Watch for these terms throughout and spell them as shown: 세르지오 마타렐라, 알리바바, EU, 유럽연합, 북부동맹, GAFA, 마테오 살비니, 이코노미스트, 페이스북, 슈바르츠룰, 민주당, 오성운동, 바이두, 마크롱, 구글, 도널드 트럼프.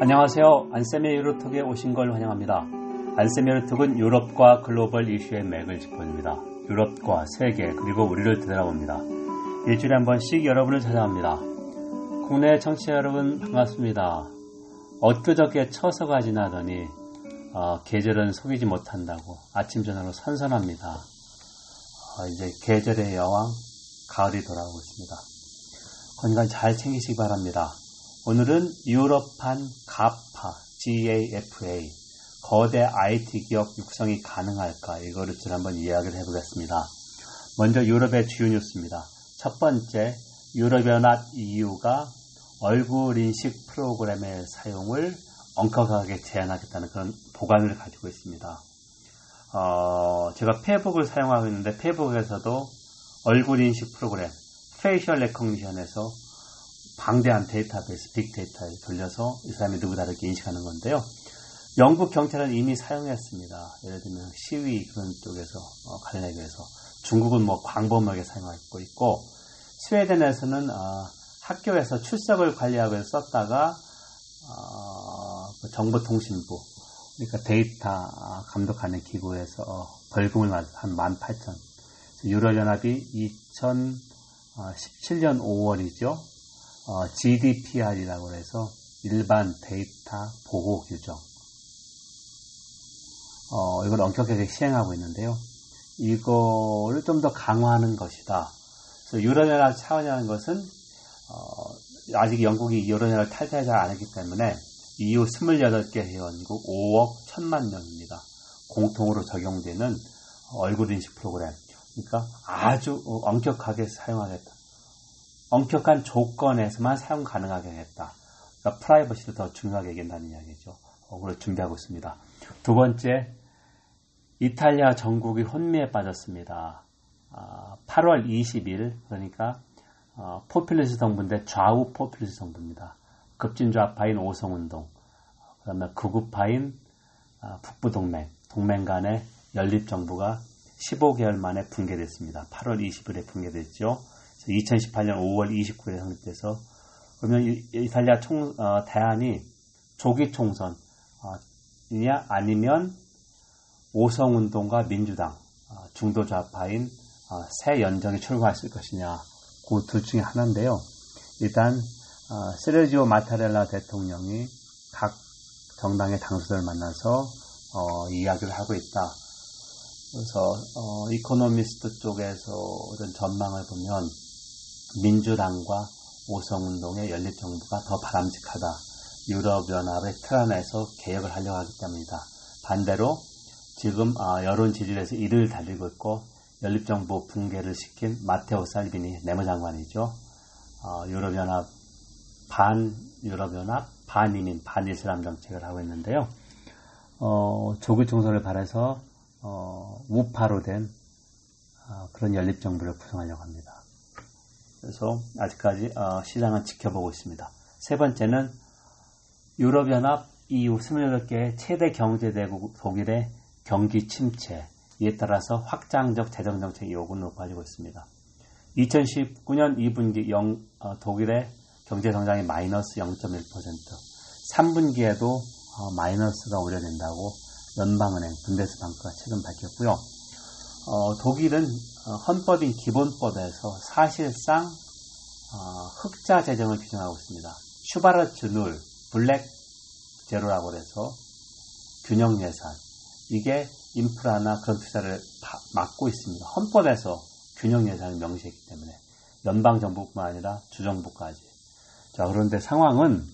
안녕하세요. 안쌤의 유로톡에 오신 걸 환영합니다. 안쌤의 유로톡은 유럽과 글로벌 이슈의 맥을 짚어줍니다. 유럽과 세계 그리고 우리를 되돌아봅니다. 일주일에 한 번씩 여러분을 찾아갑니다. 국내 청취자 여러분 반갑습니다. 엊그저께 처서가 지나더니 계절은 속이지 못한다고 아침 전화로 선선합니다. 이제 계절의 여왕 가을이 돌아오고 있습니다. 건강 잘 챙기시기 바랍니다. 오늘은 유럽판 GAFA, GAFA, 거대 IT 기업 육성이 가능할까? 이거를 한번 이야기를 해보겠습니다. 먼저 유럽의 주요 뉴스입니다. 첫 번째, 유럽연합 EU가 얼굴 인식 프로그램의 사용을 엄격하게 제한하겠다는 그런 보관을 가지고 있습니다. 제가 페북을 사용하고 있는데 페북에서도 얼굴 인식 프로그램, 페이셜 레코그니션에서 방대한 데이터베이스, 빅데이터에 돌려서 이 사람이 누구다 이렇게 인식하는 건데요. 영국 경찰은 이미 사용했습니다. 예를 들면 시위 그런 쪽에서 관련하기 위해서 중국은 광범위하게 사용하고 있고 스웨덴에서는 학교에서 출석을 관리하기 위해서 썼다가 정보통신부, 그러니까 데이터 감독하는 기구에서 벌금을 한 18,000. 유럽연합이 2017년 5월이죠. GDPR이라고 해서 일반 데이터 보호 규정. 이걸 엄격하게 시행하고 있는데요. 이거를 좀 더 강화하는 것이다. 그래서 유럽연합 차원이라는 것은, 아직 영국이 유럽연합을 탈퇴하지 않았기 때문에 EU 28개 회원국 5억 1천만 명입니다. 공통으로 적용되는 얼굴인식 프로그램. 그러니까 아주 엄격하게 사용하겠다. 엄격한 조건에서만 사용 가능하게 했다. 그러니까 프라이버시를 더 중요하게 얘기한다는 이야기죠. 그걸 준비하고 있습니다. 두 번째, 이탈리아 전국이 혼미에 빠졌습니다. 8월 20일, 그러니까 포퓰리스트 정부인데 좌우 포퓰리스트 정부입니다. 급진좌파인 오성운동, 그다음에 극우파인 북부동맹, 동맹 간의 연립정부가 15개월 만에 붕괴됐습니다. 8월 20일에 붕괴됐죠. 2018년 5월 29일에 성립돼서 그러면 이탈리아 대안이 조기 총선이냐 아니면 오성운동과 민주당 중도 좌파인 새 연정이 출범했을 것이냐 그 둘 중에 하나인데요. 일단 세르지오 마타렐라 대통령이 각 정당의 당수들을 만나서 이야기를 하고 있다. 그래서 이코노미스트 쪽에서 어떤 전망을 보면 민주당과 오성운동의 연립정부가 더 바람직하다. 유럽연합의 틀 안에서 개혁을 하려고 하기 때문이다. 반대로 지금 여론 지지율에서 1위를 달리고 있고 연립정부 붕괴를 시킨 마테오 살비니 내무장관이죠. 유럽연합, 반유럽연합, 반이민, 반이슬람 정책을 하고 있는데요. 조기 총선을 바라서 우파로 된 그런 연립정부를 구성하려고 합니다. 그래서 아직까지 시장은 지켜보고 있습니다. 세 번째는 유럽연합 EU 28개의 최대 경제대국 독일의 경기 침체, 이에 따라서 확장적 재정정책 요구는 높아지고 있습니다. 2019년 2분기 독일의 경제성장이 마이너스 0.1%, 3분기에도 마이너스가 우려된다고 연방은행 분데스방크가 최근 밝혔고요. 독일은 헌법인 기본법에서 사실상 흑자 재정을 규정하고 있습니다. 슈바르츠룰, 블랙 제로라고 해서 균형 예산, 이게 인프라나 그런 투자를 다 막고 있습니다. 헌법에서 균형 예산을 명시했기 때문에 연방정부뿐만 아니라 주정부까지. 자, 그런데 상황은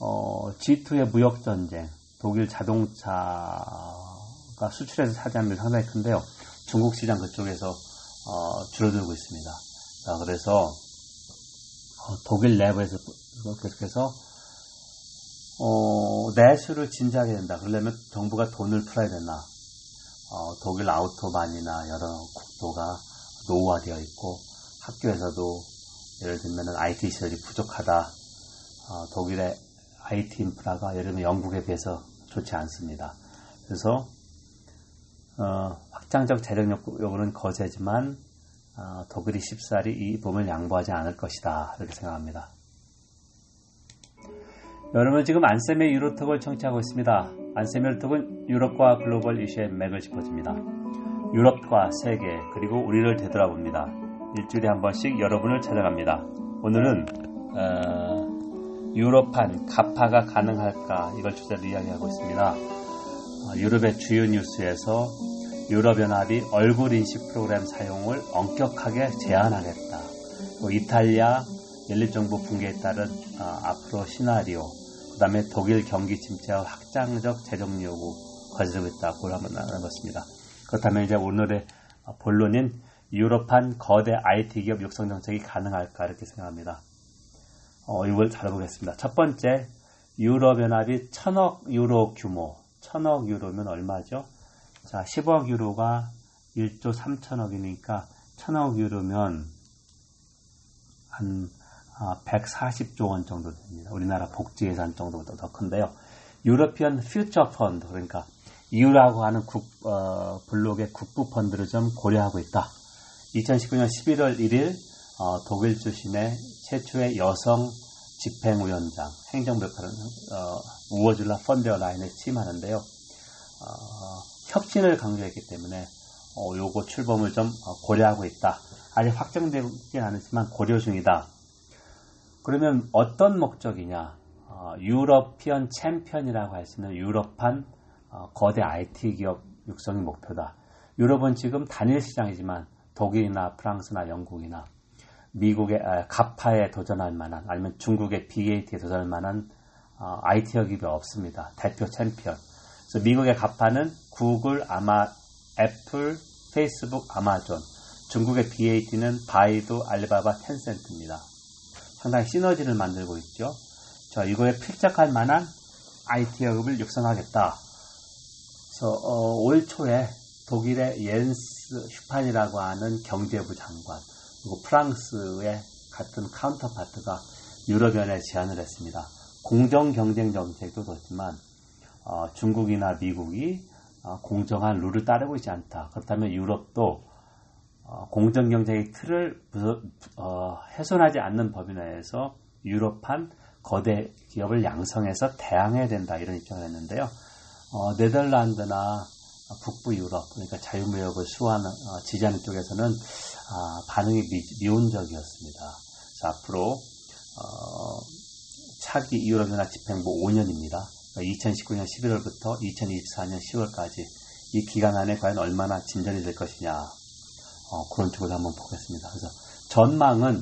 G2의 무역전쟁, 독일 자동차가 수출해서 차지하는 게 상당히 큰데요. 중국 시장 그쪽에서 줄어들고 있습니다. 자, 그래서 독일 내부에서 계속해서 내수를 진작해야 된다. 그러려면 정부가 돈을 풀어야 된다. 독일 아우토반이나 여러 국도가 노후화되어 있고 학교에서도 예를 들면 IT 시설이 부족하다. 독일의 IT 인프라가 예를 들면 영국에 비해서 좋지 않습니다. 그래서 확장적 재정 요구는 거세지만 독일이 쉽사리 이 부분을 양보하지 않을 것이다 이렇게 생각합니다. 여러분은 지금 안쌤의 유로톡을 청취하고 있습니다. 안쌤의 유로톡은 유럽과 글로벌 이슈의 맥을 짚어줍니다. 유럽과 세계 그리고 우리를 되돌아봅니다. 일주일에 한 번씩 여러분을 찾아갑니다. 오늘은 유럽판 가파가 가능할까 이걸 주제로 이야기하고 있습니다. 유럽의 주요 뉴스에서 유럽연합이 얼굴 인식 프로그램 사용을 엄격하게 제한하겠다. 또 이탈리아 연립정부 붕괴에 따른 앞으로 시나리오, 그 다음에 독일 경기 침체와 확장적 재정 요구 거세지고 있다고 한번 나눠봤습니다. 그렇다면 이제 오늘의 본론인 유럽판 거대 IT 기업 육성 정책이 가능할까 이렇게 생각합니다. 이걸 잘 보겠습니다. 첫 번째, 유럽연합이 1,000억 유로 규모, 1,000억 유로면 얼마죠? 자, 10억 유로가 1조 3천억이니까 1,000억 유로면 한 140조 원 정도 됩니다. 우리나라 복지 예산 정도보다 더 큰데요. 유러피언 퓨처 펀드, 그러니까 EU라고 하는 블록의 국부 펀드를 좀 고려하고 있다. 2019년 11월 1일 독일 출신의 최초의 여성 집행위원장, 행정부 역할을 우어줄라 펀데어 라인을 취임하는데요. 혁신을 강조했기 때문에 요거 출범을 좀 고려하고 있다. 아직 확정되진 않았지만 고려 중이다. 그러면 어떤 목적이냐? 유러피언 챔피언이라고 할 수 있는 유럽판 거대 IT 기업 육성이 목표다. 유럽은 지금 단일 시장이지만 독일이나 프랑스나 영국이나 미국의 가파에 도전할 만한, 아니면 중국의 BAT에 도전할 만한 IT 기업이 없습니다. 대표 챔피언. 그래서 미국의 가파는 구글, 애플, 페이스북, 아마존. 중국의 BAT는 바이두, 알리바바, 텐센트입니다. 상당히 시너지를 만들고 있죠. 자, 이거에 필적할 만한 IT 기업을 육성하겠다. 그래서 올 초에 독일의 옌스 슈판이라고 하는 경제부 장관, 그리고 프랑스의 같은 카운터파트가 유럽연합에 제안을 했습니다. 공정 경쟁 정책도 좋지만 중국이나 미국이 공정한 룰을 따르고 있지 않다. 그렇다면 유럽도 공정경쟁의 틀을 훼손하지 않는 법이 내에서 유럽판 거대 기업을 양성해서 대항해야 된다, 이런 입장을 했는데요. 네덜란드나 북부 유럽, 그러니까 자유무역을 지지하는 쪽에서는 반응이 미온적이었습니다. 자, 앞으로 차기 유럽연합 집행부 5년입니다. 2019년 11월부터 2024년 10월까지 이 기간 안에 과연 얼마나 진전이 될 것이냐, 그런 쪽을 한번 보겠습니다. 그래서 전망은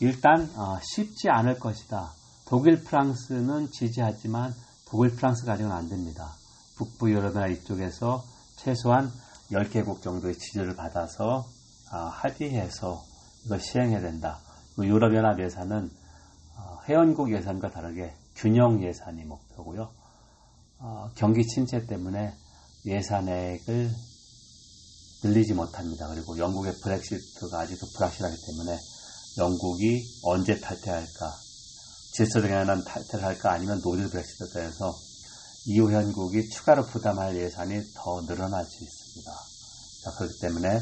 일단 쉽지 않을 것이다. 독일, 프랑스는 지지하지만 독일, 프랑스 가지고는 안 됩니다. 북부 유럽이나 이쪽에서 최소한 10개국 정도의 지지를 받아서 합의해서 이걸 시행해야 된다. 유럽연합 예산은 회원국 예산과 다르게 균형 예산이 목표고요. 경기 침체 때문에 예산액을 늘리지 못합니다. 그리고 영국의 브렉시트가 아직도 불확실하기 때문에 영국이 언제 탈퇴할까, 질서정연한 탈퇴를 할까, 아니면 노딜 브렉시트에 대해서 EU 회원국이 추가로 부담할 예산이 더 늘어날 수 있습니다. 자, 그렇기 때문에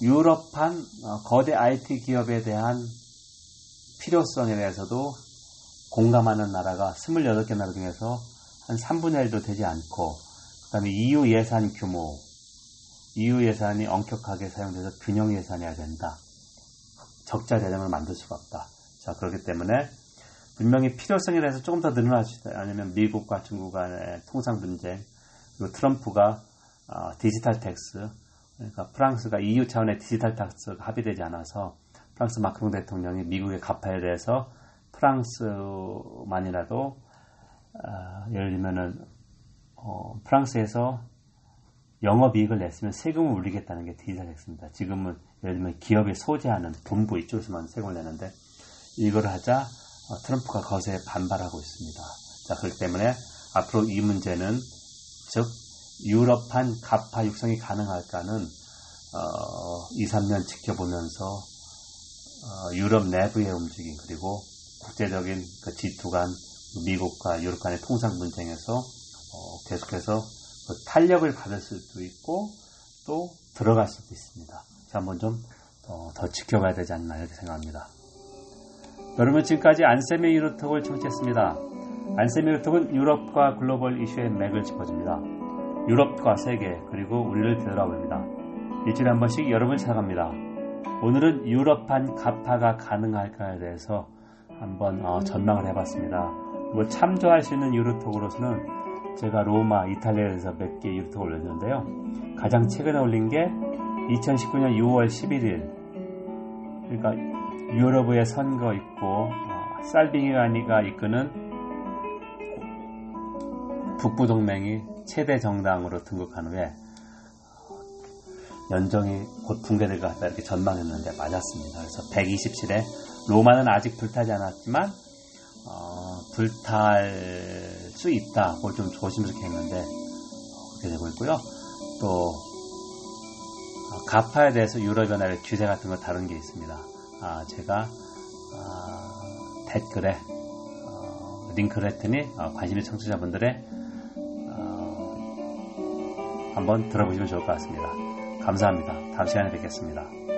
유럽판 거대 IT 기업에 대한 필요성에 대해서도 공감하는 나라가 28개 나라 중에서 한 3분의 1도 되지 않고, 그 다음에 EU 예산 규모, EU 예산이 엄격하게 사용돼서 균형 예산이어야 된다. 적자 재정을 만들 수가 없다. 자, 그렇기 때문에 분명히 필요성에 대해서 조금 더 늘어날 수 있다. 아니면 미국과 중국 간의 통상 분쟁, 그리고 트럼프가 디지털 텍스, 그러니까 프랑스가 EU 차원의 디지털 텍스가 합의되지 않아서 프랑스 마크롱 대통령이 미국의 가파에 대해서 프랑스만이라도 예를 들면은 프랑스에서 영업이익을 냈으면 세금을 올리겠다는 게 디지털 텍스입니다. 지금은 예를 들면 기업이 소재하는 본부 이쪽에서만 세금을 내는데, 이걸 하자 트럼프가 거세게 반발하고 있습니다. 자, 그렇기 때문에 앞으로 이 문제는, 즉 유럽판 가파 육성이 가능할까는 2, 3년 지켜보면서 유럽 내부의 움직임, 그리고 국제적인 그 G2 간, 미국과 유럽 간의 통상 분쟁에서 계속해서 그 탄력을 받을 수도 있고 또 들어갈 수도 있습니다. 한번 좀 더 지켜봐야 되지 않나 이렇게 생각합니다. 여러분, 지금까지 안쌤의 유로톡을 청취했습니다. 안쌤의 유로톡은 유럽과 글로벌 이슈의 맥을 짚어줍니다. 유럽과 세계, 그리고 우리를 되돌아봅니다. 일주일에 한 번씩 여러분을 찾아갑니다. 오늘은 유럽판 가파가 가능할까에 대해서 한번 전망을 해봤습니다. 뭐 참조할 수 있는 유로톡으로서는 제가 로마, 이탈리아에서 몇 개 유로톡을 올렸는데요. 가장 최근에 올린 게 2019년 6월 11일, 그러니까 유럽의 선거 있고 살비니가 이끄는 북부동맹이 최대 정당으로 등극한 후에 연정이 곧 붕괴될 것 같다 이렇게 전망했는데 맞았습니다. 그래서 127에 로마는 아직 불타지 않았지만 불탈 수 있다. 그걸 좀 조심스럽게 했는데 그렇게 되고 있고요. 또 가파에 대해서 유럽 연합의 규제 같은 거 다룬 게 있습니다. 제가 댓글에 링크를 했더니 관심 있는 청취자분들의 한번 들어보시면 좋을 것 같습니다. 감사합니다. 다음 시간에 뵙겠습니다.